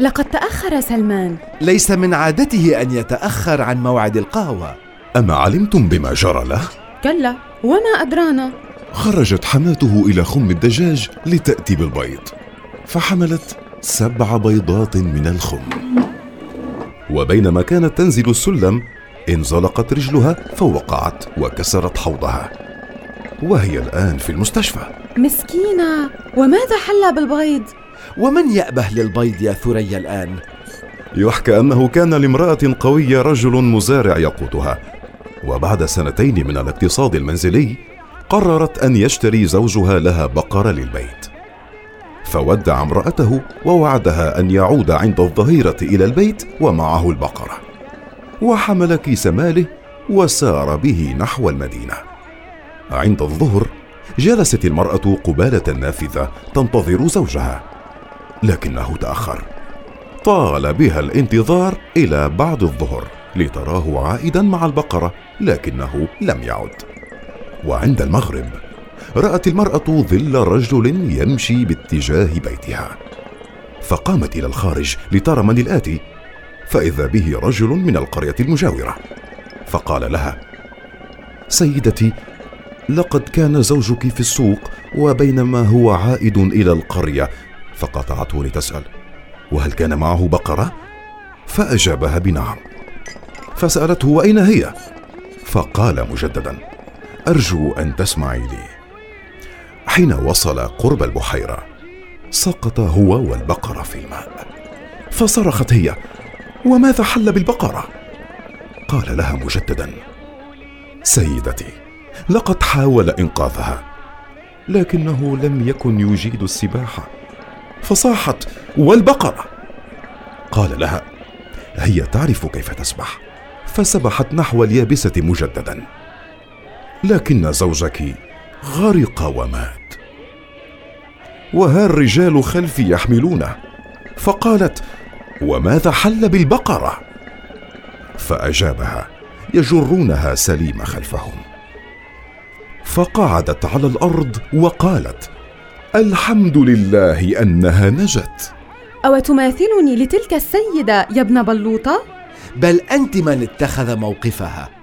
لقد تأخر سلمان. ليس من عادته أن يتأخر عن موعد القهوة. أما علمتم بما جرى له؟ كلا وما أدرانا. خرجت حماته إلى خم الدجاج لتأتي بالبيض، فحملت 7 بيضات من الخم، وبينما كانت تنزل السلم انزلقت رجلها فوقعت وكسرت حوضها، وهي الآن في المستشفى مسكينة. وماذا حل بالبيض؟ ومن يأبه للبيض يا ثريا الآن؟ يحكى أنه كان لامرأة قوية رجل مزارع يقودها، وبعد 2 سنتين من الاقتصاد المنزلي قررت أن يشتري زوجها لها بقرة للبيت، فودع امرأته ووعدها أن يعود عند الظهيرة إلى البيت ومعه البقرة، وحمل كيس ماله وسار به نحو المدينة. عند الظهر جلست المرأة قبالة النافذة تنتظر زوجها، لكنه تأخر. طال بها الانتظار إلى بعد الظهر لتراه عائدا مع البقرة، لكنه لم يعد. وعند المغرب رأت المرأة ظل رجل يمشي باتجاه بيتها، فقامت إلى الخارج لترى من الآتي، فإذا به رجل من القرية المجاورة، فقال لها: سيدتي، لقد كان زوجك في السوق وبينما هو عائد إلى القرية. فقطعته لتسأل: وهل كان معه بقرة؟ فأجابها بنعم. فسألته: وأين هي؟ فقال مجددا: أرجو أن تسمعي لي. حين وصل قرب البحيرة سقط هو والبقرة في الماء، فصرخت هي: وماذا حل بالبقرة؟ قال لها مجددا: سيدتي، لقد حاول إنقاذها لكنه لم يكن يجيد السباحة. فصاحت: والبقرة؟ قال لها: هي تعرف كيف تسبح. فسبحت نحو اليابسة مجددا، لكن زوجك غرق ومات، وها الرجال خلفي يحملونه. فقالت: وماذا حل بالبقرة؟ فأجابها: يجرونها سليمة خلفهم. فقعدت على الأرض وقالت: الحمد لله أنها نجت. أو تماثلني لتلك السيدة يا ابن بلوطة؟ بل أنت من اتخذ موقفها.